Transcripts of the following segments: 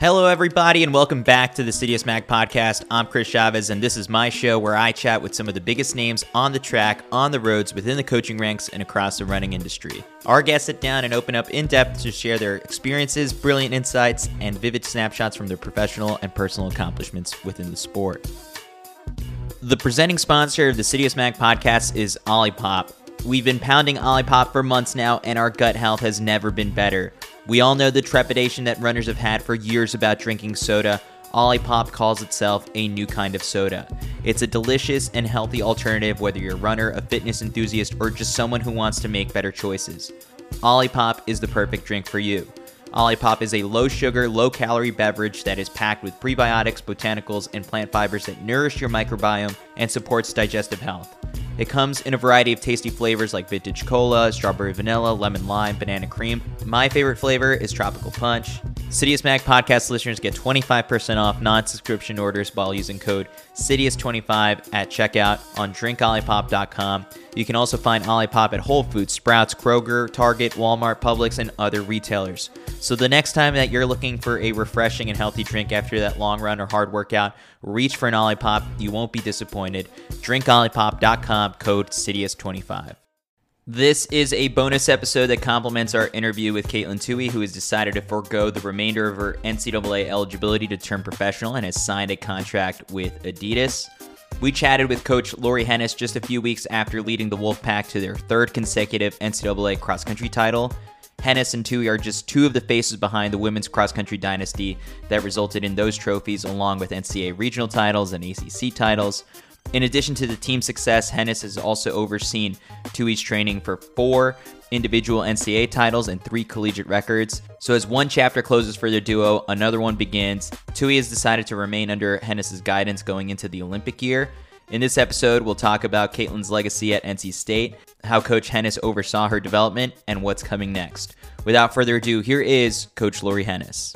Hello, everybody, and welcome back to the Citius Mag podcast. I'm Chris Chavez, and this is my show where I chat with some of the biggest names on the track, on the roads, within the coaching ranks, and across the running industry. Our guests sit down and open up in depth to share their experiences, brilliant insights, and vivid snapshots from their professional and personal accomplishments within the sport. The presenting sponsor of the Citius Mag podcast is Olipop. We've been pounding Olipop for months now, and our gut health has never been better. We all know the trepidation that runners have had for years about drinking soda. Olipop calls itself a new kind of soda. It's a delicious and healthy alternative whether you're a runner, a fitness enthusiast, or just someone who wants to make better choices. Olipop is the perfect drink for you. Olipop is a low-sugar, low-calorie beverage that is packed with prebiotics, botanicals, and plant fibers that nourish your microbiome and supports digestive health. It comes in a variety of tasty flavors like vintage cola, strawberry vanilla, lemon lime, banana cream. My favorite flavor is tropical punch. Citius Mag podcast listeners get 25% off non-subscription orders while using code CITIUS25 at checkout on drinkolipop.com. You can also find Olipop at Whole Foods, Sprouts, Kroger, Target, Walmart, Publix, and other retailers. So the next time that you're looking for a refreshing and healthy drink after that long run or hard workout, reach for an Olipop. You won't be disappointed. Drinkolipop.com, code CITIUS25. This is a bonus episode that complements our interview with Katelyn Tuohy, who has decided to forego the remainder of her NCAA eligibility to turn professional and has signed a contract with Adidas. We chatted with Coach Laurie Henes just a few weeks after leading the Wolfpack to their third consecutive NCAA cross-country title. Henes and Tuohy are just two of the faces behind the women's cross-country dynasty that resulted in those trophies, along with NCAA regional titles and ACC titles. In addition to the team success, Henes has also overseen Tuohy's training for 4 individual NCAA titles and 3 collegiate records. So as one chapter closes for their duo, another one begins. Tuohy has decided to remain under Henes' guidance going into the Olympic year. In this episode, we'll talk about Katelyn's legacy at NC State, how Coach Henes oversaw her development, and what's coming next. Without further ado, here is Coach Laurie Henes.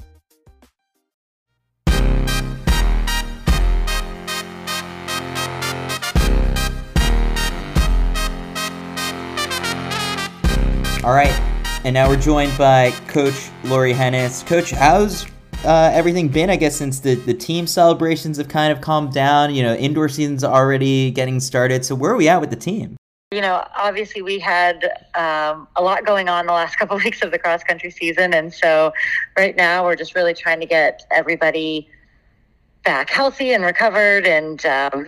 All right, and now we're joined by Coach Laurie Henes. Coach, how's everything been, I guess, since the team celebrations have kind of calmed down? You know, indoor season's already getting started. So where are we at with the team? You know, obviously we had a lot going on the last couple of weeks of the cross-country season. And so right now we're just really trying to get everybody back healthy and recovered. And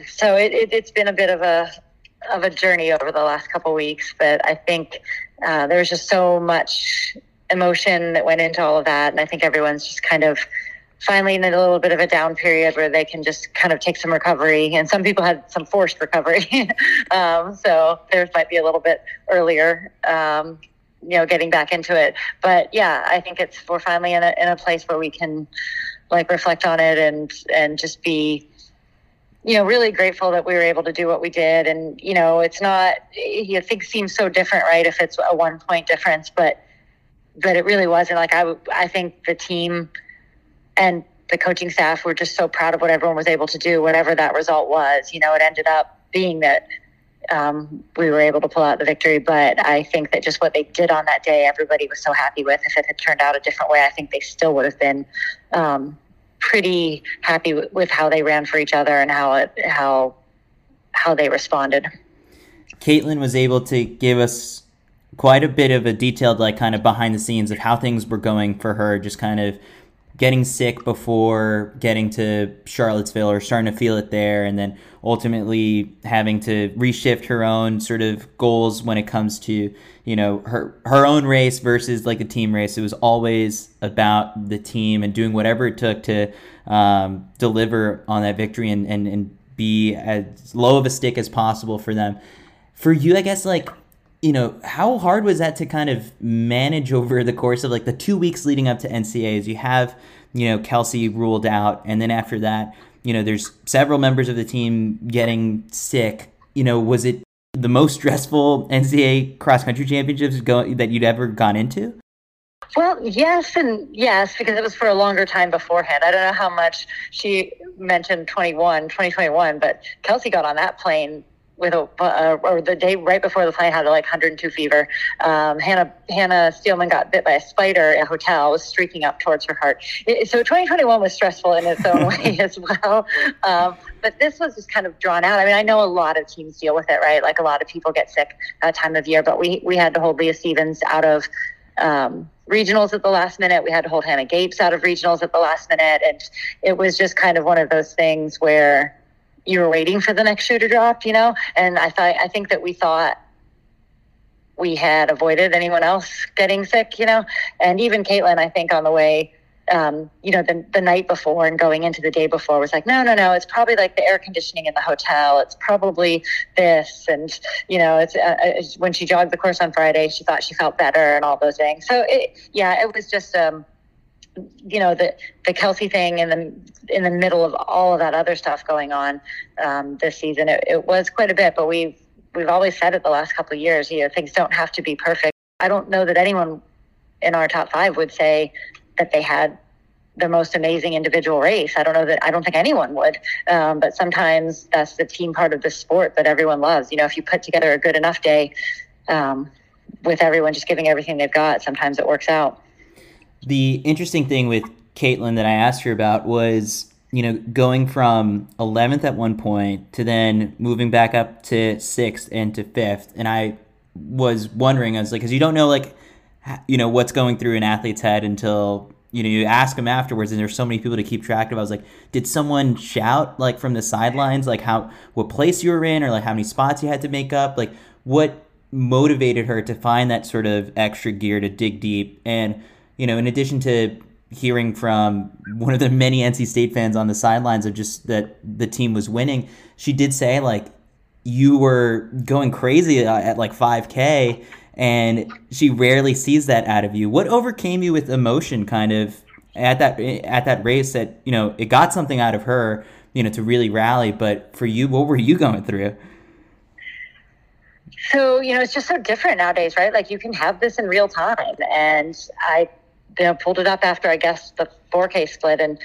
so it's been a bit of a journey over the last couple of weeks. But I think there was just so much emotion that went into all of that. And I think everyone's just kind of finally in a little bit of a down period where they can just kind of take some recovery. And some people had some forced recovery. So theirs might be a little bit earlier, you know, getting back into it. But yeah, I think we're finally in a place where we can like reflect on it and just be, you know, really grateful that we were able to do what we did. And, you know, it's not, you know, things seem so different, right? If it's a 1-point difference, but it really wasn't. Like, I think the team and the coaching staff were just so proud of what everyone was able to do, whatever that result was. You know, it ended up being that we were able to pull out the victory, but I think that just what they did on that day, everybody was so happy with. If it had turned out a different way, I think they still would have been, pretty happy with how they ran for each other and how they responded. Katelyn was able to give us quite a bit of a detailed, like, kind of behind the scenes of how things were going for her, just kind of getting sick before getting to Charlottesville or starting to feel it there, and then ultimately having to reshift her own sort of goals when it comes to, you know, her own race versus like the team race. It was always about the team and doing whatever it took to deliver on that victory and be as low of a stick as possible for them. For you, I guess, like, you know, how hard was that to kind of manage over the course of like the 2 weeks leading up to NCAAs? You have, you know, Kelsey ruled out, and then after that, you know, there's several members of the team getting sick. You know, was it the most stressful NCAA cross-country championships that you'd ever gone into? Well, yes and yes, because it was for a longer time beforehand. I don't know how much she mentioned 2021, but Kelsey got on that plane with or the day right before the plane had like 102 fever. Hannah Steelman got bit by a spider in a hotel, was streaking up towards her heart. So 2021 was stressful in its own way as well. But this was just kind of drawn out. I mean, I know a lot of teams deal with it, right? Like a lot of people get sick that time of year, but we had to hold Leah Stevens out of regionals at the last minute. We had to hold Hannah Gapes out of regionals at the last minute. And it was just kind of one of those things where you were waiting for the next shoe to drop, you know? And I think that we thought we had avoided anyone else getting sick, you know? And even Katelyn, I think on the way, you know, the night before and going into the day before was like, no, it's probably like the air conditioning in the hotel. It's probably this. And, you know, it's when she jogged the course on Friday, she thought she felt better and all those things. So it was just, you know, the Kelsey thing and in the middle of all of that other stuff going on this season, it was quite a bit, but we've always said it the last couple of years, you know, things don't have to be perfect. I don't know that anyone in our top five would say that they had the most amazing individual race. I don't think anyone would. But sometimes that's the team part of the sport that everyone loves. You know, if you put together a good enough day with everyone just giving everything they've got, sometimes it works out. The interesting thing with Katelyn that I asked her about was, you know, going from 11th at one point to then moving back up to 6th and to 5th. And I was wondering, I was like, because you don't know, like, you know, what's going through an athlete's head until, you know, you ask them afterwards, and there's so many people to keep track of. I was like, did someone shout, like, from the sidelines, like, what place you were in, or, like, how many spots you had to make up? Like, what motivated her to find that sort of extra gear to dig deep? And, you know, in addition to hearing from one of the many NC State fans on the sidelines of just that the team was winning, she did say, like, you were going crazy at like 5K, and she rarely sees that out of you. What overcame you with emotion kind of at that race that, you know, it got something out of her, you know, to really rally, but for you, what were you going through? So, you know, it's just so different nowadays, right? Like, you can have this in real time. And I, you know, pulled it up after, I guess, the 4K split. And,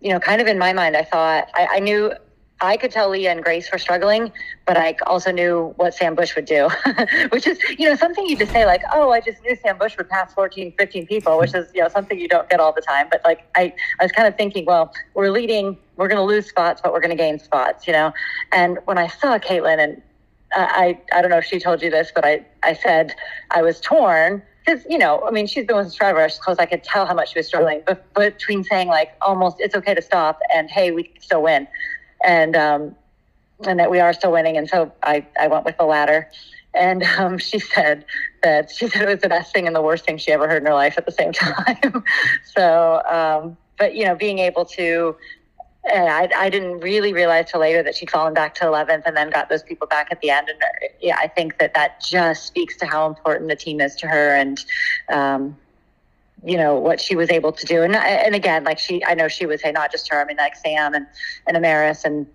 you know, kind of in my mind, I thought I knew I could tell Leah and Grace were struggling, but I also knew what Sam Bush would do, which is, you know, something you just say like, oh, I just knew Sam Bush would pass 14, 15 people, which is, you know, something you don't get all the time. But like, I was kind of thinking, well, we're leading, we're going to lose spots, but we're going to gain spots, you know? And when I saw Katelyn, and I don't know if she told you this, but I said I was torn because, you know, I mean, she's been with us forever. I suppose I could tell how much she was struggling, but between saying like almost it's okay to stop and, hey, we can still win. And that we are still winning. And so I went with the latter. And she said it was the best thing and the worst thing she ever heard in her life at the same time. So, but, you know, being able to, I didn't really realize till later that she'd fallen back to 11th and then got those people back at the end. And yeah, I think that just speaks to how important the team is to her and, you know, what she was able to do. And again, like I know she would say, not just her, I mean, like Sam and Amaris and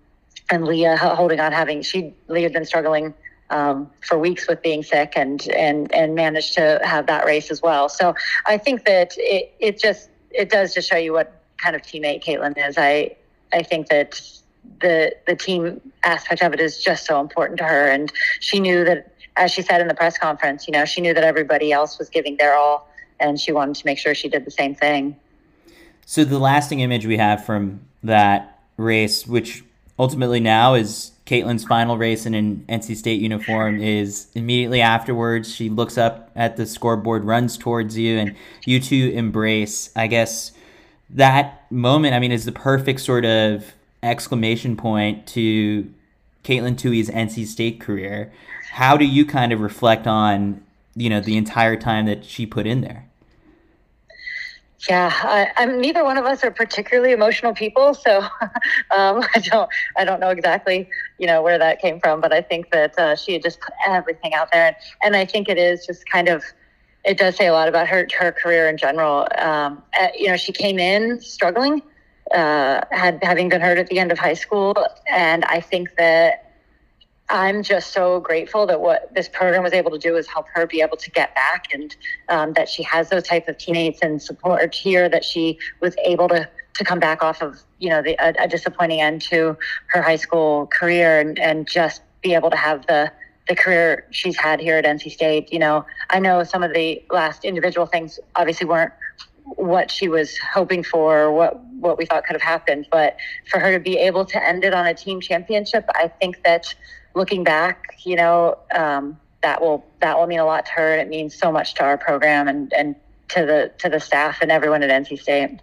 Leah holding on, Leah had been struggling for weeks with being sick and managed to have that race as well. So I think that it does just show you what kind of teammate Katelyn is. I think that the team aspect of it is just so important to her. And she knew that, as she said in the press conference, you know, she knew that everybody else was giving their all, and she wanted to make sure she did the same thing. So the lasting image we have from that race, which ultimately now is Katelyn's final race in an NC State uniform, is immediately afterwards, she looks up at the scoreboard, runs towards you, and you two embrace. I guess that moment, I mean, is the perfect sort of exclamation point to Katelyn Tuohy's NC State career. How do you kind of reflect on, you know, the entire time that she put in there? Yeah, I'm neither one of us are particularly emotional people, so I don't know exactly, you know, where that came from, but I think that she had just put everything out there, and I think it is just kind of, it does say a lot about her career in general. You know, she came in struggling, having been hurt at the end of high school, and I think that I'm just so grateful that what this program was able to do is help her be able to get back, and that she has those type of teammates and support here, that she was able to come back off of, you know, a disappointing end to her high school career and just be able to have the career she's had here at NC State. You know, I know some of the last individual things obviously weren't what she was hoping for, what we thought could have happened, but for her to be able to end it on a team championship, I think that looking back, you know, that will mean a lot to her, and it means so much to our program and to the staff and everyone at NC State.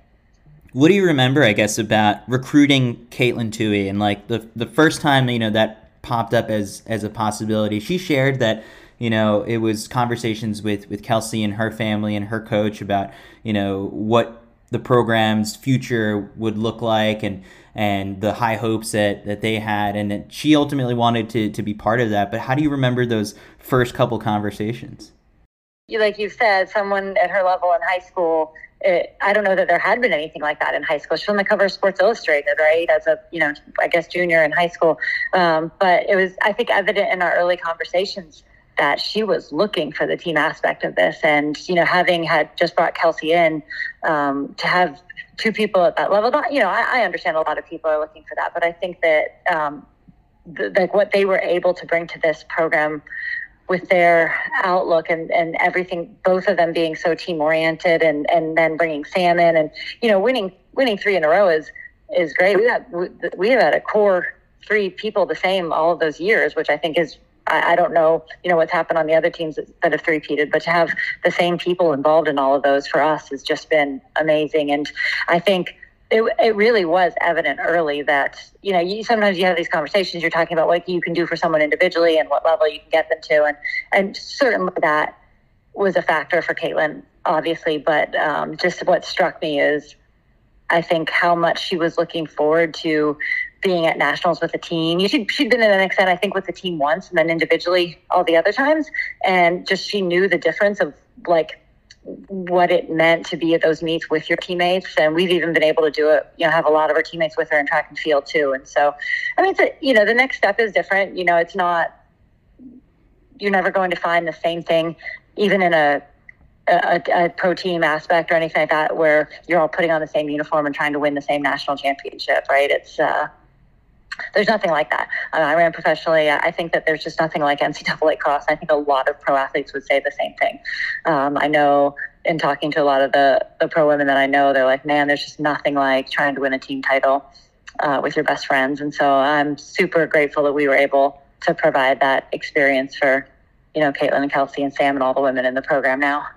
What do you remember, I guess, about recruiting Katelyn Tuohy and like the first time, you know, that popped up as a possibility? She shared that, you know, it was conversations with Kelsey and her family and her coach about, you know, what the program's future would look like and the high hopes that they had, and that she ultimately wanted to be part of that. But how do you remember those first couple conversations? Like you said, someone at her level in high school, I don't know that there had been anything like that in high school. She was on the cover of Sports Illustrated, right, as a, you know, I guess junior in high school. But it was, I think, evident in our early conversations that she was looking for the team aspect of this. And, you know, having had just brought Kelsey in, to have two people at that level, you know, I understand a lot of people are looking for that, but I think that like what they were able to bring to this program with their outlook and everything, both of them being so team oriented and then bringing Sam in and, you know, winning three in a row is great. We have had a core three people the same all of those years, which I think is, I don't know, you know, what's happened on the other teams that have three-peated, but to have the same people involved in all of those for us has just been amazing. And I think it really was evident early that, you know, sometimes you have these conversations, you're talking about what you can do for someone individually and what level you can get them to. And certainly that was a factor for Katelyn, obviously, but just what struck me is I think how much she was looking forward to being at nationals with the team. She'd been in NXN, I think, with the team once and then individually all the other times. And just she knew the difference of, like, what it meant to be at those meets with your teammates. And we've even been able to do it, you know, have a lot of our teammates with her in track and field, too. And so, I mean, it's a, you know, the next step is different. You know, it's not – you're never going to find the same thing, even in a pro team aspect or anything like that, where you're all putting on the same uniform and trying to win the same national championship, right? It's – there's nothing like that. I ran professionally. I think that there's just nothing like NCAA cross. I think a lot of pro athletes would say the same thing. I know in talking to a lot of the pro women that I know, they're like, man, there's just nothing like trying to win a team title with your best friends. And so I'm super grateful that we were able to provide that experience for, you know, Katelyn and Kelsey and Sam and all the women in the program now.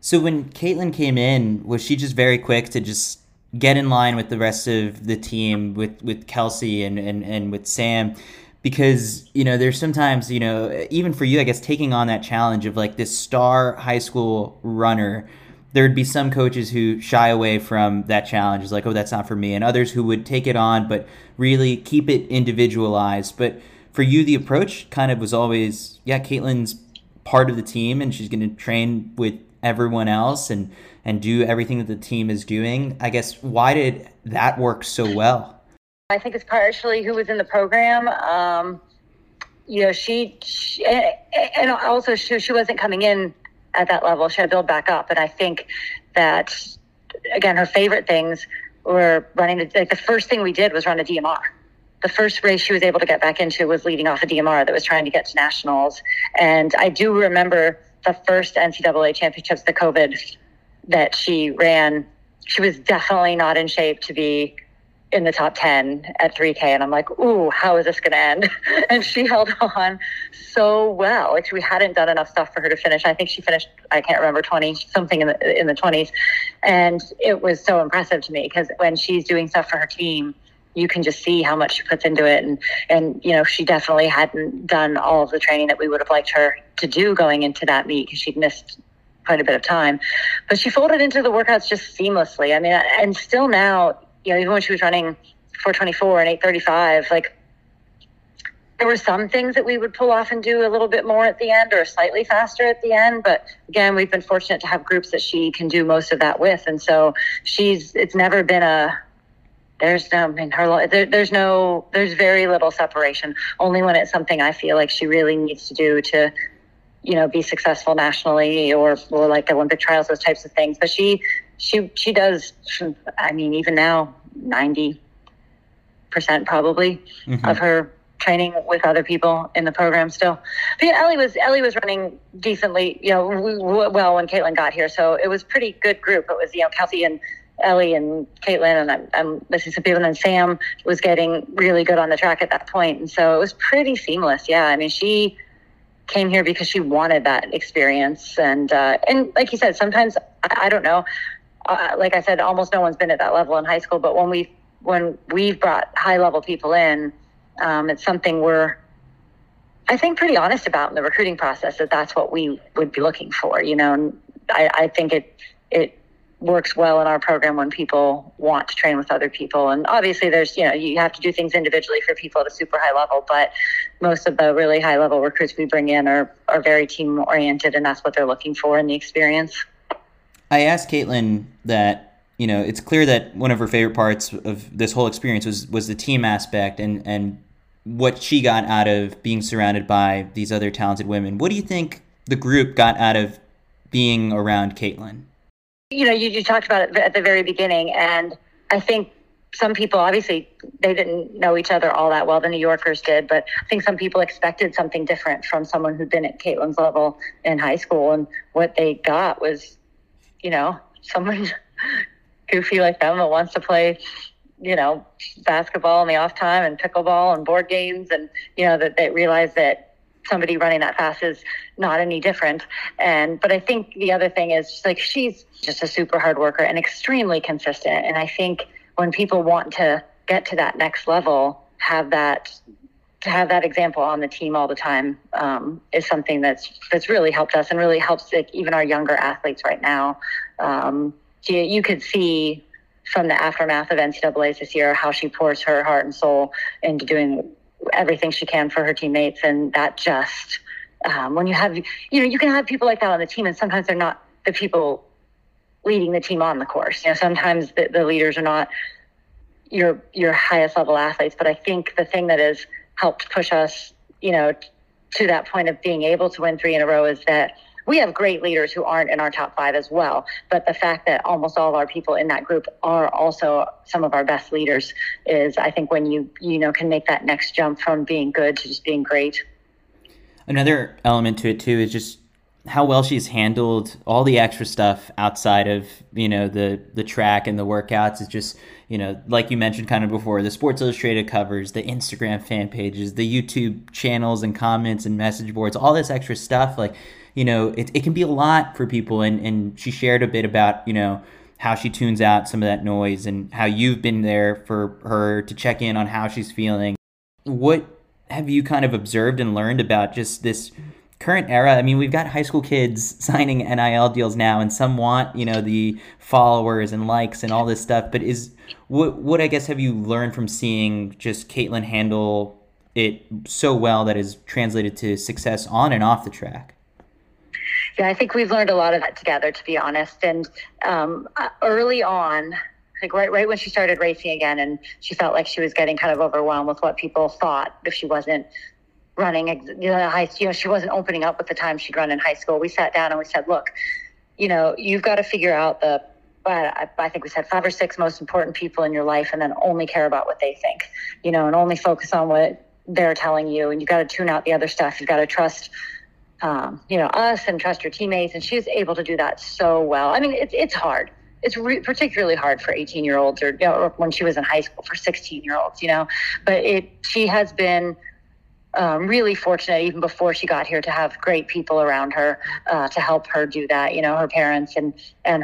So when Katelyn came in, was she just very quick to just get in line with the rest of the team, with Kelsey and with Sam? Because, you know, there's sometimes, you know, even for you, I guess, taking on that challenge of like this star high school runner, there'd be some coaches who shy away from that challenge. It's like, oh, that's not for me. And others who would take it on, but really keep it individualized. But for you, the approach kind of was always, yeah, Katelyn's part of the team and she's going to train with everyone else and do everything that the team is doing. I guess, why did that work so well? I think it's partially who was in the program. You know, she and also she wasn't coming in at that level. She had to build back up. And I think that, again, her favorite things were running. Like the first thing we did was run a DMR. The first race she was able to get back into was leading off a DMR that was trying to get to nationals. And I do remember the first NCAA championships, the COVID that she ran, she was definitely not in shape to be in the top 10 at 3K. And I'm like, ooh, how is this going to end? And she held on so well. Like, we hadn't done enough stuff for her to finish. I think she finished, I can't remember, 20, something in the 20s. And it was so impressive to me because when she's doing stuff for her team, you can just see how much she puts into it. And you know, she definitely hadn't done all of the training that we would have liked her to do going into that meet because she'd missed quite a bit of time, but she folded into the workouts just seamlessly. I mean, and still now, you know, even when she was running 424 and 835, like there were some things that we would pull off and do a little bit more at the end or slightly faster at the end. But again, we've been fortunate to have groups that she can do most of that with. And so it's never been there's very little separation, only when it's something I feel like she really needs to do to, you know, be successful nationally or like Olympic trials, those types of things. But she does, I mean, even now, 90% probably of her training with other people in the program still. But yeah, Ellie was running decently, you know, well when Katelyn got here. So it was pretty good group. It was, you know, Kelsey and Ellie and Katelyn, and I'm missing some people. And then Sam was getting really good on the track at that point. And so it was pretty seamless. Yeah. I mean, she came here because she wanted that experience. And like you said, sometimes, I don't know, like I said, almost no one's been at that level in high school, but when we've brought high level people in, it's something we're, I think, pretty honest about in the recruiting process, that's what we would be looking for, you know, and I think it works well in our program when people want to train with other people. And obviously there's, you know, you have to do things individually for people at a super high level, but most of the really high level recruits we bring in are very team oriented, and that's what they're looking for in the experience. I asked Katelyn that, you know, it's clear that one of her favorite parts of this whole experience was the team aspect and what she got out of being surrounded by these other talented women. What do you think the group got out of being around Katelyn? You know, you talked about it at the very beginning, and I think some people, obviously, they didn't know each other all that well. The New Yorkers did, but I think some people expected something different from someone who'd been at Katelyn's level in high school, and what they got was, you know, someone goofy like them that wants to play, you know, basketball in the off time and pickleball and board games, and, you know, that they realize that somebody running that fast is not any different. But I think the other thing is, just like, she's just a super hard worker and extremely consistent. And I think when people want to get to that next level, to have that example on the team all the time is something that's really helped us and really helps, like, even our younger athletes right now. You could see from the aftermath of NCAAs this year how she pours her heart and soul into doing everything she can for her teammates, and that just when you have, you know, you can have people like that on the team, and sometimes they're not the people leading the team on the course. You know, sometimes the leaders are not your highest level athletes, but I think the thing that has helped push us, you know, to that point of being able to win 3 in a row is that we have great leaders who aren't in our top 5 as well. But the fact that almost all of our people in that group are also some of our best leaders is, I think, when you know, can make that next jump from being good to just being great. Another element to it, too, is just how well she's handled all the extra stuff outside of, you know, the track and the workouts. It's just, you know, like you mentioned kind of before, the Sports Illustrated covers, the Instagram fan pages, the YouTube channels and comments and message boards, all this extra stuff. Like, you know, it can be a lot for people. And she shared a bit about, you know, how she tunes out some of that noise and how you've been there for her to check in on how she's feeling. What have you kind of observed and learned about just this current era? I mean, we've got high school kids signing NIL deals now, and some want, you know, the followers and likes and all this stuff. But what I guess have you learned from seeing just Katelyn handle it so well that is translated to success on and off the track? Yeah, I think we've learned a lot of that together, to be honest. And early on, like right when she started racing again, and she felt like she was getting kind of overwhelmed with what people thought if she wasn't running, you know, she wasn't opening up with the time she'd run in high school. We sat down and we said, look, you know, you've got to figure out I think we said 5 or 6 most important people in your life, and then only care about what they think, you know, and only focus on what they're telling you. And you've got to tune out the other stuff. You've got to trust, you know, us and trust your teammates. And she was able to do that so well. I mean, it's hard. It's particularly hard for 18-year-olds, or, you know, or when she was in high school for 16-year-olds, you know, but she has been really fortunate, even before she got here, to have great people around her to help her do that. You know, her parents and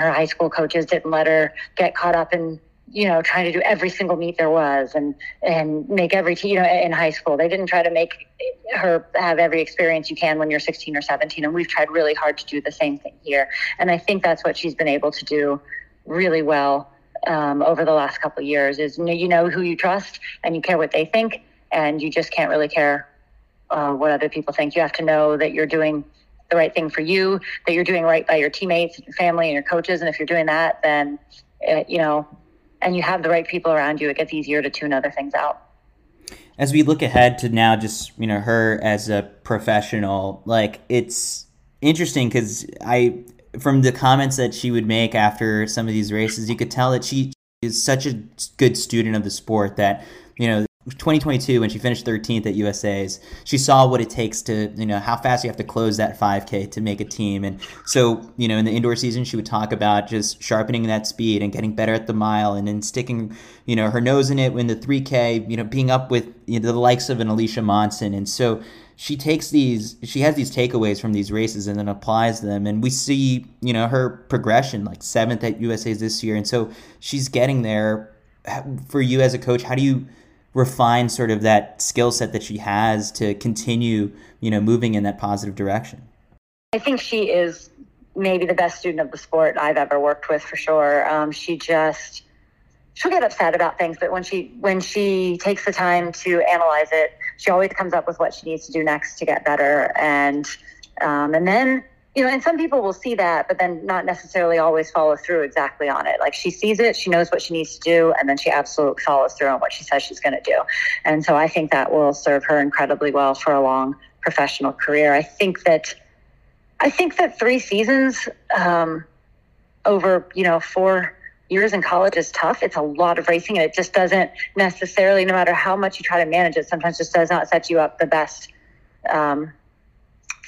her high school coaches didn't let her get caught up in, you know, trying to do every single meet there was and make every team, you know, in high school. They didn't try to make her have every experience you can when you're 16 or 17. And we've tried really hard to do the same thing here. And I think that's what she's been able to do really well over the last couple of years is, you know who you trust, and you care what they think, and you just can't really care what other people think. You have to know that you're doing the right thing for you, that you're doing right by your teammates and your family and your coaches. And if you're doing that, then, you know, and you have the right people around you, it gets easier to tune other things out. As we look ahead to now just, you know, her as a professional, like, it's interesting because from the comments that she would make after some of these races, you could tell that she is such a good student of the sport that, you know, 2022, when she finished 13th at USA's, she saw what it takes to, you know, how fast you have to close that 5K to make a team. And so, you know, in the indoor season, she would talk about just sharpening that speed and getting better at the mile, and then sticking, you know, her nose in it when the 3K, you know, being up with, you know, the likes of an Alicia Monson. And so she has these takeaways from these races and then applies them. And we see, you know, her progression, like 7th at USA's this year. And so she's getting there. For you as a coach, how do you refine sort of that skill set that she has to continue, you know, moving in that positive direction? I think she is maybe the best student of the sport I've ever worked with, for sure. She'll get upset about things, but when she takes the time to analyze it, she always comes up with what she needs to do next to get better. And then, you know, and some people will see that, but then not necessarily always follow through exactly on it. Like, she sees it, she knows what she needs to do, and then she absolutely follows through on what she says she's going to do. And so I think that will serve her incredibly well for a long professional career. I think that 3 seasons over, you know, 4 years in college is tough. It's a lot of racing, and it just doesn't necessarily, no matter how much you try to manage it, sometimes just does not set you up the best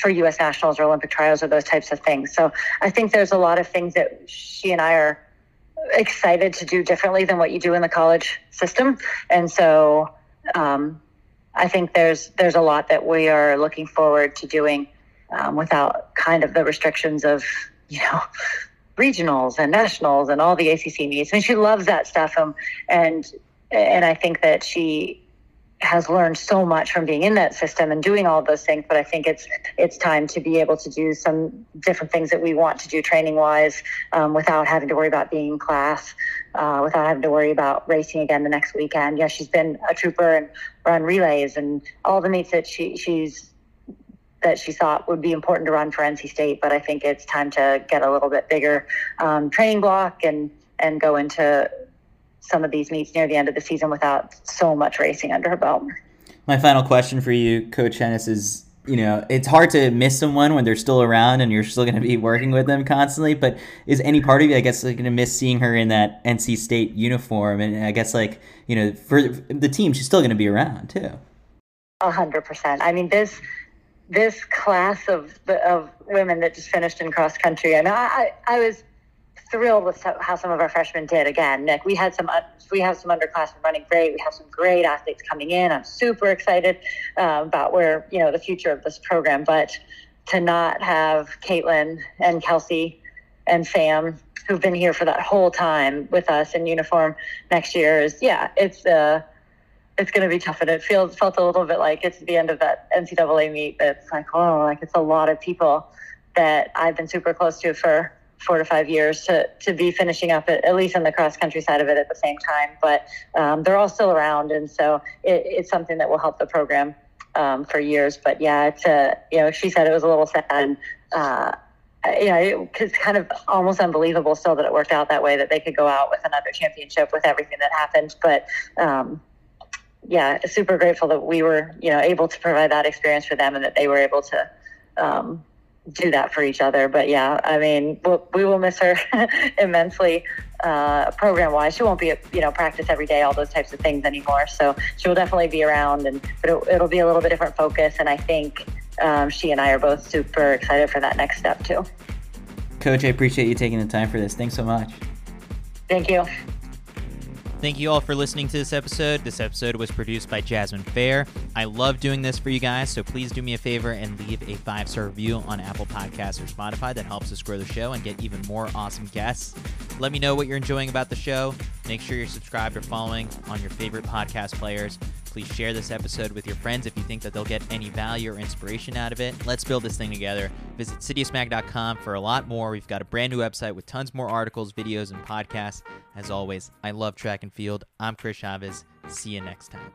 for U.S. Nationals or Olympic trials or those types of things. So I think there's a lot of things that she and I are excited to do differently than what you do in the college system. And so I think there's a lot that we are looking forward to doing without kind of the restrictions of, you know, regionals and nationals and all the ACC meets. I mean, she loves that stuff. And I think that she has learned so much from being in that system and doing all those things. But I think it's time to be able to do some different things that we want to do training wise, without having to worry about being in class, without having to worry about racing again the next weekend. Yeah, she's been a trooper and run relays and all the meets that she thought would be important to run for NC State. But I think it's time to get a little bit bigger training block and go into some of these meets near the end of the season without so much racing under her belt. My final question for you, Coach Henes, is, you know, it's hard to miss someone when they're still around and you're still going to be working with them constantly, but is any part of you, I guess, like, going to miss seeing her in that NC State uniform? And I guess, like, you know, for the team, she's still going to be around too. 100%. I mean, this class of women that just finished in cross country, and I was thrilled with how some of our freshmen did. Again, Nick, we have some underclassmen running great. We have some great athletes coming in. I'm super excited about where, you know, the future of this program. But to not have Katelyn and Kelsey and Sam, who've been here for that whole time with us in uniform next year, is, yeah, it's going to be tough. And it felt a little bit like it's the end of that NCAA meet. It's like, oh, like, it's a lot of people that I've been super close to for 4 to 5 years to be finishing up at least on the cross country side of it at the same time. But they're all still around. And so it's something that will help the program for years. But yeah, you know, she said it was a little sad. And, you know, it's kind of almost unbelievable still that it worked out that way, that they could go out with another championship with everything that happened. But, yeah, super grateful that we were, you know, able to provide that experience for them and that they were able to do that for each other. But yeah, I mean, we will miss her immensely program-wise. She won't be at, you know, practice every day, all those types of things anymore. So she will definitely be around, but it'll be a little bit different focus. And I think she and I are both super excited for that next step too. Coach, I appreciate you taking the time for this. Thanks so much. Thank you. Thank you all for listening to this episode. This episode was produced by Jasmine Fair. I love doing this for you guys, so please do me a favor and leave a 5-star review on Apple Podcasts or Spotify. That helps us grow the show and get even more awesome guests. Let me know what you're enjoying about the show. Make sure you're subscribed or following on your favorite podcast players. Please share this episode with your friends if you think that they'll get any value or inspiration out of it. Let's build this thing together. Visit CitiusMag.com for a lot more. We've got a brand new website with tons more articles, videos, and podcasts. As always, I love track and field. I'm Chris Chavez. See you next time.